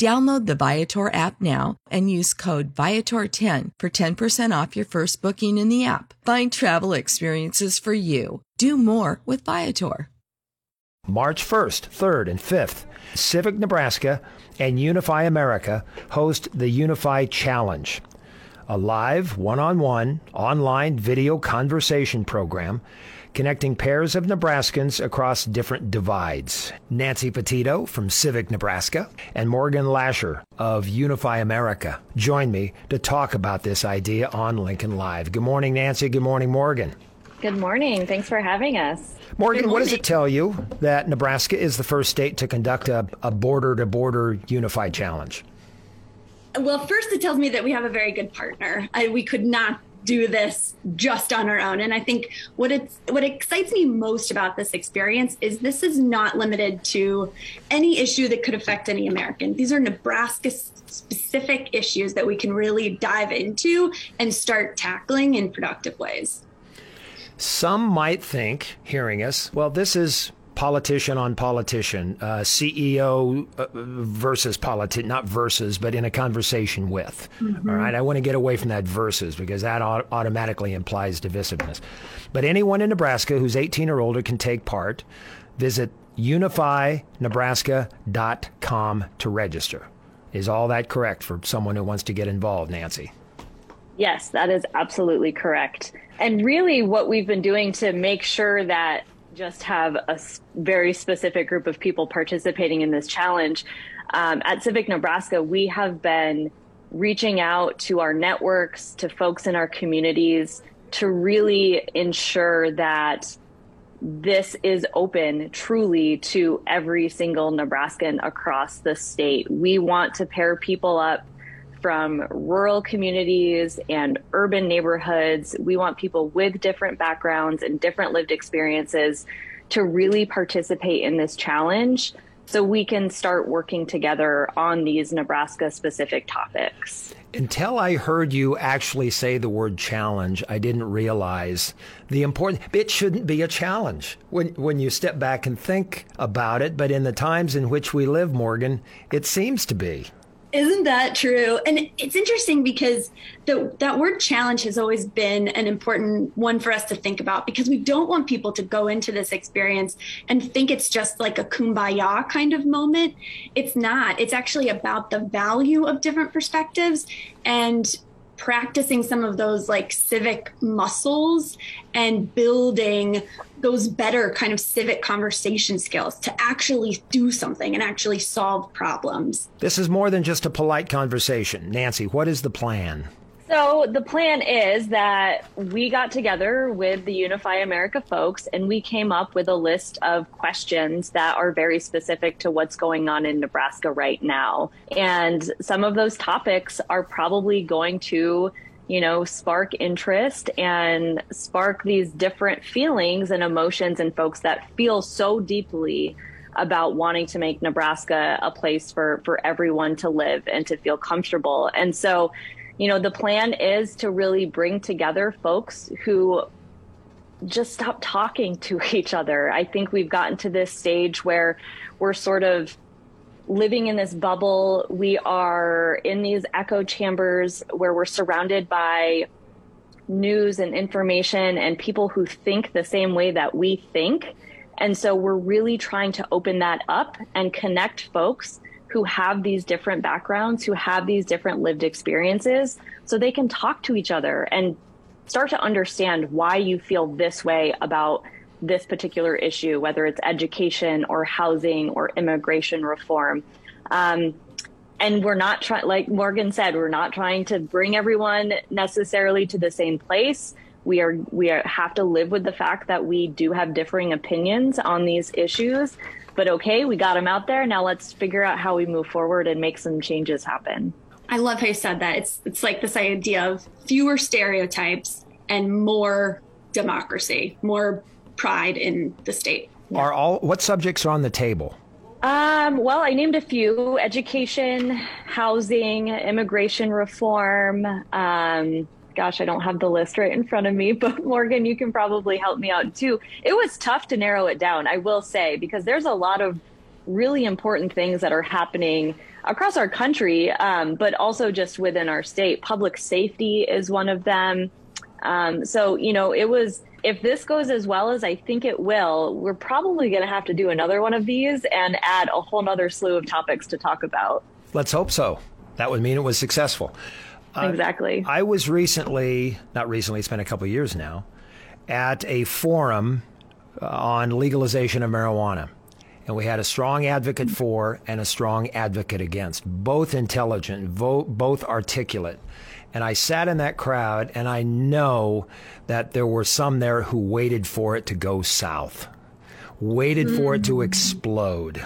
Download the Viator app now and use code Viator10 for 10% off your first booking in the app. Find travel experiences for you. Do more with Viator. March 1st, 3rd, and 5th, Civic Nebraska and Unify America host the Unify Challenge, a live, one-on-one, online video conversation program connecting pairs of Nebraskans across different divides. Nancy Petito from Civic Nebraska and Morgan Lasher of Unify America join me to talk about this idea on Lincoln Live. Good morning, Nancy. Good morning, Morgan. Good morning. Thanks for having us. Morgan, what does it tell you that Nebraska is the first state to conduct a border-to-border Unify Challenge? Well, first it tells me that we have a very good partner. We could not do this just on our own. And I think what excites me most about this experience is this is not limited to any issue that could affect any American. These are Nebraska specific issues that we can really dive into and start tackling in productive ways. Some might think, hearing us, well, this is politician on politician, CEO versus politician, not versus, but in a conversation with. Mm-hmm. All right. I want to get away from that versus, because that automatically implies divisiveness. But anyone in Nebraska who's 18 or older can take part. Visit unifynebraska.com to register. Is all that correct for someone who wants to get involved, Nancy? Yes, that is absolutely correct. And really what we've been doing to make sure that just have a very specific group of people participating in this challenge. At Civic Nebraska, we have been reaching out to our networks, to folks in our communities, to really ensure that this is open truly to every single Nebraskan across the state. We want to pair people up from rural communities and urban neighborhoods. We want people with different backgrounds and different lived experiences to really participate in this challenge so we can start working together on these Nebraska-specific topics. Until I heard you actually say the word challenge, I didn't realize the importance. It shouldn't be a challenge when you step back and think about it, but in the times in which we live, Morgan, it seems to be. Isn't that true? And it's interesting because that word challenge has always been an important one for us to think about, because we don't want people to go into this experience and think it's just like a kumbaya kind of moment. It's not. It's actually about the value of different perspectives and practicing some of those like civic muscles and building those better kind of civic conversation skills to actually do something and actually solve problems. This is more than just a polite conversation. Nancy, what is the plan? So the plan is that we got together with the Unify America folks and we came up with a list of questions that are very specific to what's going on in Nebraska right now. And some of those topics are probably going to, you know, spark interest and spark these different feelings and emotions in folks that feel so deeply about wanting to make Nebraska a place for everyone to live and to feel comfortable. And so, you know, the plan is to really bring together folks who just stop talking to each other. I think we've gotten to this stage where we're sort of living in this bubble. We are in these echo chambers where we're surrounded by news and information and people who think the same way that we think. And so we're really trying to open that up and connect folks who have these different backgrounds, who have these different lived experiences, so they can talk to each other and start to understand why you feel this way about this particular issue, whether it's education or housing or immigration reform. And we're not trying, like Morgan said, we're not trying to bring everyone necessarily to the same place. We have to live with the fact that we do have differing opinions on these issues, but okay, we got them out there. Now let's figure out how we move forward and make some changes happen. I love how you said that. It's like this idea of fewer stereotypes and more democracy, more pride in the state. Yeah. What subjects are on the table? Well, I named a few: education, housing, immigration reform. Gosh, I don't have the list right in front of me, but Morgan, you can probably help me out too. It was tough to narrow it down, I will say, because there's a lot of really important things that are happening across our country, but also just within our state. Public safety is one of them. So, you know, it was, if this goes as well as I think it will, we're probably going to have to do another one of these and add a whole nother slew of topics to talk about. Let's hope so. That would mean it was successful. Exactly. I was not recently, it's been a couple of years now, at a forum on legalization of marijuana. And we had a strong advocate for and a strong advocate against, both intelligent, both articulate. And I sat in that crowd, and I know that there were some there who waited for it to go south, waited for it to explode,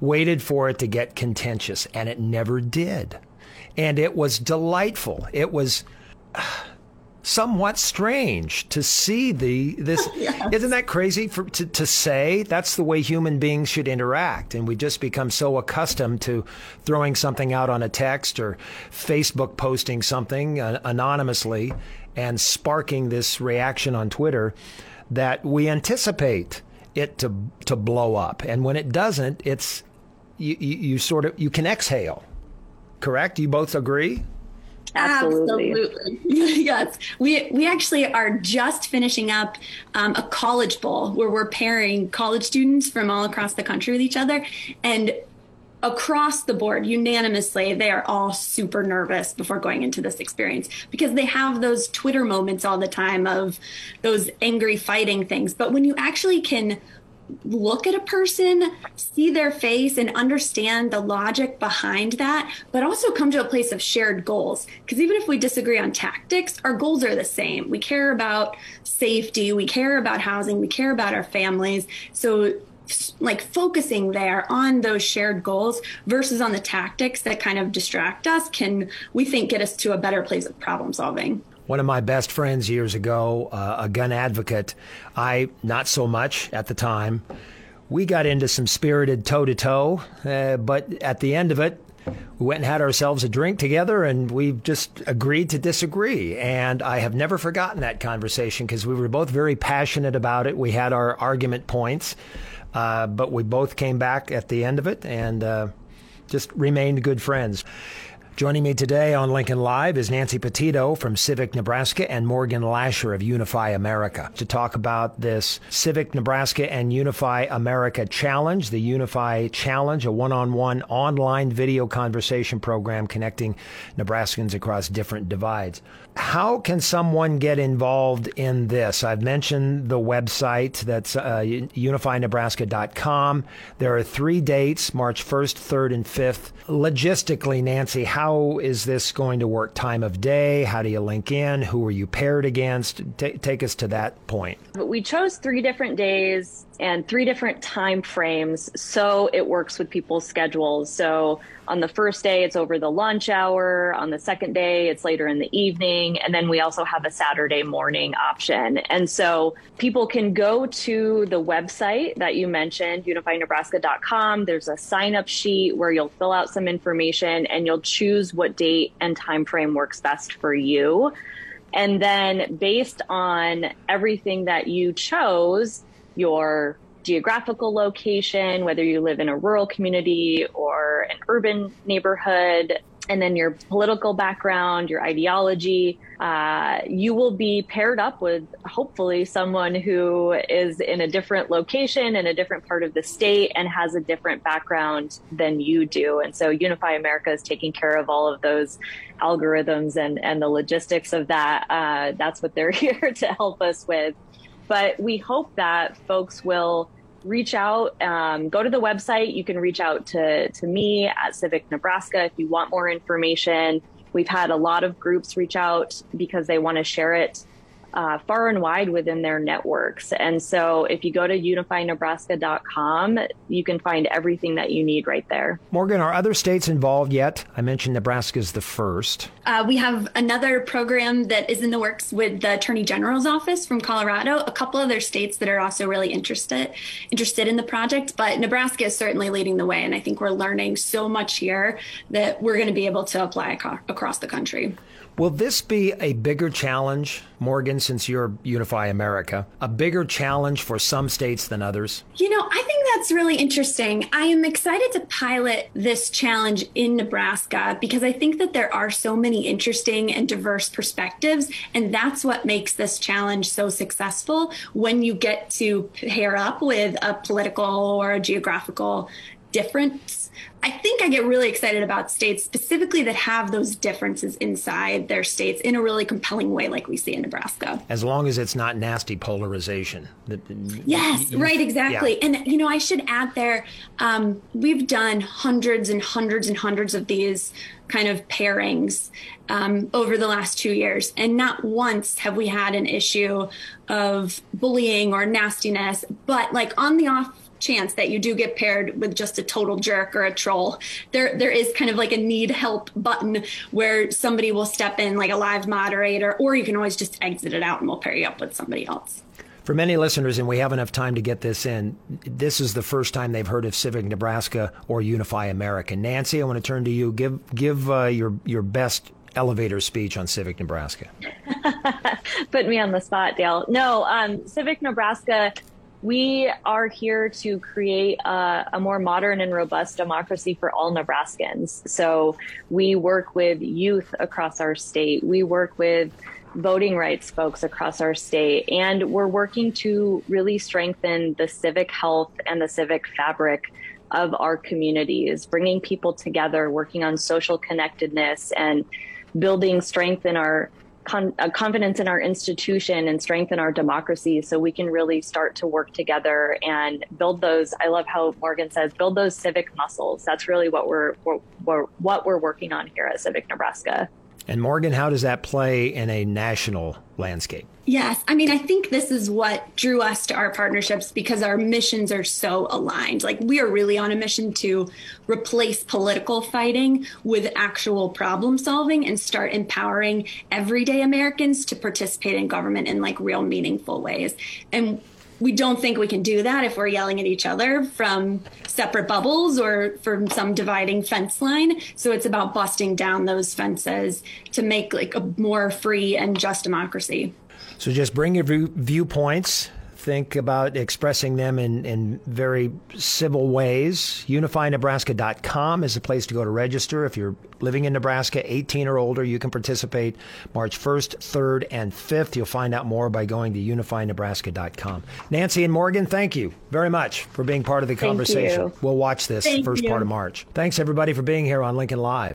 waited for it to get contentious, and it never did. And it was delightful. It was somewhat strange to see this. Yes. Isn't that crazy to say? That's the way human beings should interact. And we just become so accustomed to throwing something out on a text or Facebook posting something anonymously and sparking this reaction on Twitter that we anticipate it to blow up. And when it doesn't, it's you can exhale. Correct? You both agree? Absolutely. Yes. We actually are just finishing up a college bowl where we're pairing college students from all across the country with each other. And across the board, unanimously, they are all super nervous before going into this experience because they have those Twitter moments all the time of those angry fighting things. But when you actually can look at a person, see their face, and understand the logic behind that, but also come to a place of shared goals. Because even if we disagree on tactics, our goals are the same. We care about safety, we care about housing, we care about our families. So like focusing there on those shared goals versus on the tactics that kind of distract us can, we think, get us to a better place of problem solving. One of my best friends years ago, a gun advocate, I not so much at the time, we got into some spirited toe-to-toe, but at the end of it, we went and had ourselves a drink together, and we just agreed to disagree. And I have never forgotten that conversation because we were both very passionate about it. We had our argument points, but we both came back at the end of it and just remained good friends. Joining me today on Lincoln Live is Nancy Petito from Civic Nebraska and Morgan Lasher of Unify America to talk about this Civic Nebraska and Unify America Challenge, the Unify Challenge, a one-on-one online video conversation program connecting Nebraskans across different divides. How can someone get involved in this? I've mentioned the website, that's unifynebraska.com. There are 3 dates, March 1st, 3rd, and 5th. Logistically, Nancy, how is this going to work? Time of day? How do you link in? Who are you paired against? Take us to that point. We chose 3 different days and 3 different time frames, so it works with people's schedules. So on the first day, it's over the lunch hour. On the second day, it's later in the evening. And then we also have a Saturday morning option. And so people can go to the website that you mentioned, unifynebraska.com. There's a sign-up sheet where you'll fill out some information and you'll choose what date and time frame works best for you. And then based on everything that you chose, your geographical location, whether you live in a rural community or an urban neighborhood, and then your political background, your ideology, you will be paired up with hopefully someone who is in a different location in a different part of the state and has a different background than you do. And so Unify America is taking care of all of those algorithms and the logistics of that. That's what they're here to help us with. But we hope that folks will reach out, go to the website. You can reach out to me at Civic Nebraska if you want more information. We've had a lot of groups reach out because they want to share it far and wide within their networks. And so if you go to unifynebraska.com, you can find everything that you need right there. Morgan, are other states involved yet? I mentioned Nebraska is the first. We have another program that is in the works with the Attorney General's office from Colorado, a couple other states that are also really interested in the project, but Nebraska is certainly leading the way. And I think we're learning so much here that we're going to be able to apply across the country. Will this be a bigger challenge, Morgan, since you're Unify America, a bigger challenge for some states than others? You know, I think that's really interesting. I am excited to pilot this challenge in Nebraska because I think that there are so many interesting and diverse perspectives, and that's what makes this challenge so successful when you get to pair up with a political or a geographical difference. I think I get really excited about states specifically that have those differences inside their states in a really compelling way like we see in Nebraska. As long as it's not nasty polarization. Yes, right, exactly. Yeah. And, you know, I should add there, we've done hundreds and hundreds and hundreds of these kind of pairings over the last 2 years. And not once have we had an issue of bullying or nastiness, but like on the off chance that you do get paired with just a total jerk or a troll, there is kind of like a need help button where somebody will step in, like a live moderator, or you can always just exit it out and we'll pair you up with somebody else. For many listeners, and we have enough time to get this in, this is the first time they've heard of Civic Nebraska or Unify America. Nancy, I want to turn to you. Give your best elevator speech on Civic Nebraska. Put me on the spot, Dale. No, Civic Nebraska, we are here to create a more modern and robust democracy for all Nebraskans. So we work with youth across our state. We work with voting rights folks across our state. And we're working to really strengthen the civic health and the civic fabric of our communities, bringing people together, working on social connectedness and building strength in our confidence in our institution and strengthen our democracy so we can really start to work together and build those. I love how Morgan says, build those civic muscles. That's really what we're working on here at Civic Nebraska. And Morgan, how does that play in a national landscape? Yes. I mean, I think this is what drew us to our partnerships because our missions are so aligned. Like we are really on a mission to replace political fighting with actual problem solving and start empowering everyday Americans to participate in government in like real meaningful ways. And we don't think we can do that if we're yelling at each other from separate bubbles or from some dividing fence line. So it's about busting down those fences to make like a more free and just democracy. So just bring your viewpoints. Think about expressing them in very civil ways. UnifyNebraska.com is the place to go to register. If you're living in Nebraska, 18 or older, you can participate March 1st, 3rd, and 5th. You'll find out more by going to UnifyNebraska.com. Nancy and Morgan, thank you very much for being part of the conversation. We'll watch this first part of March. Thanks, everybody, for being here on Lincoln Live.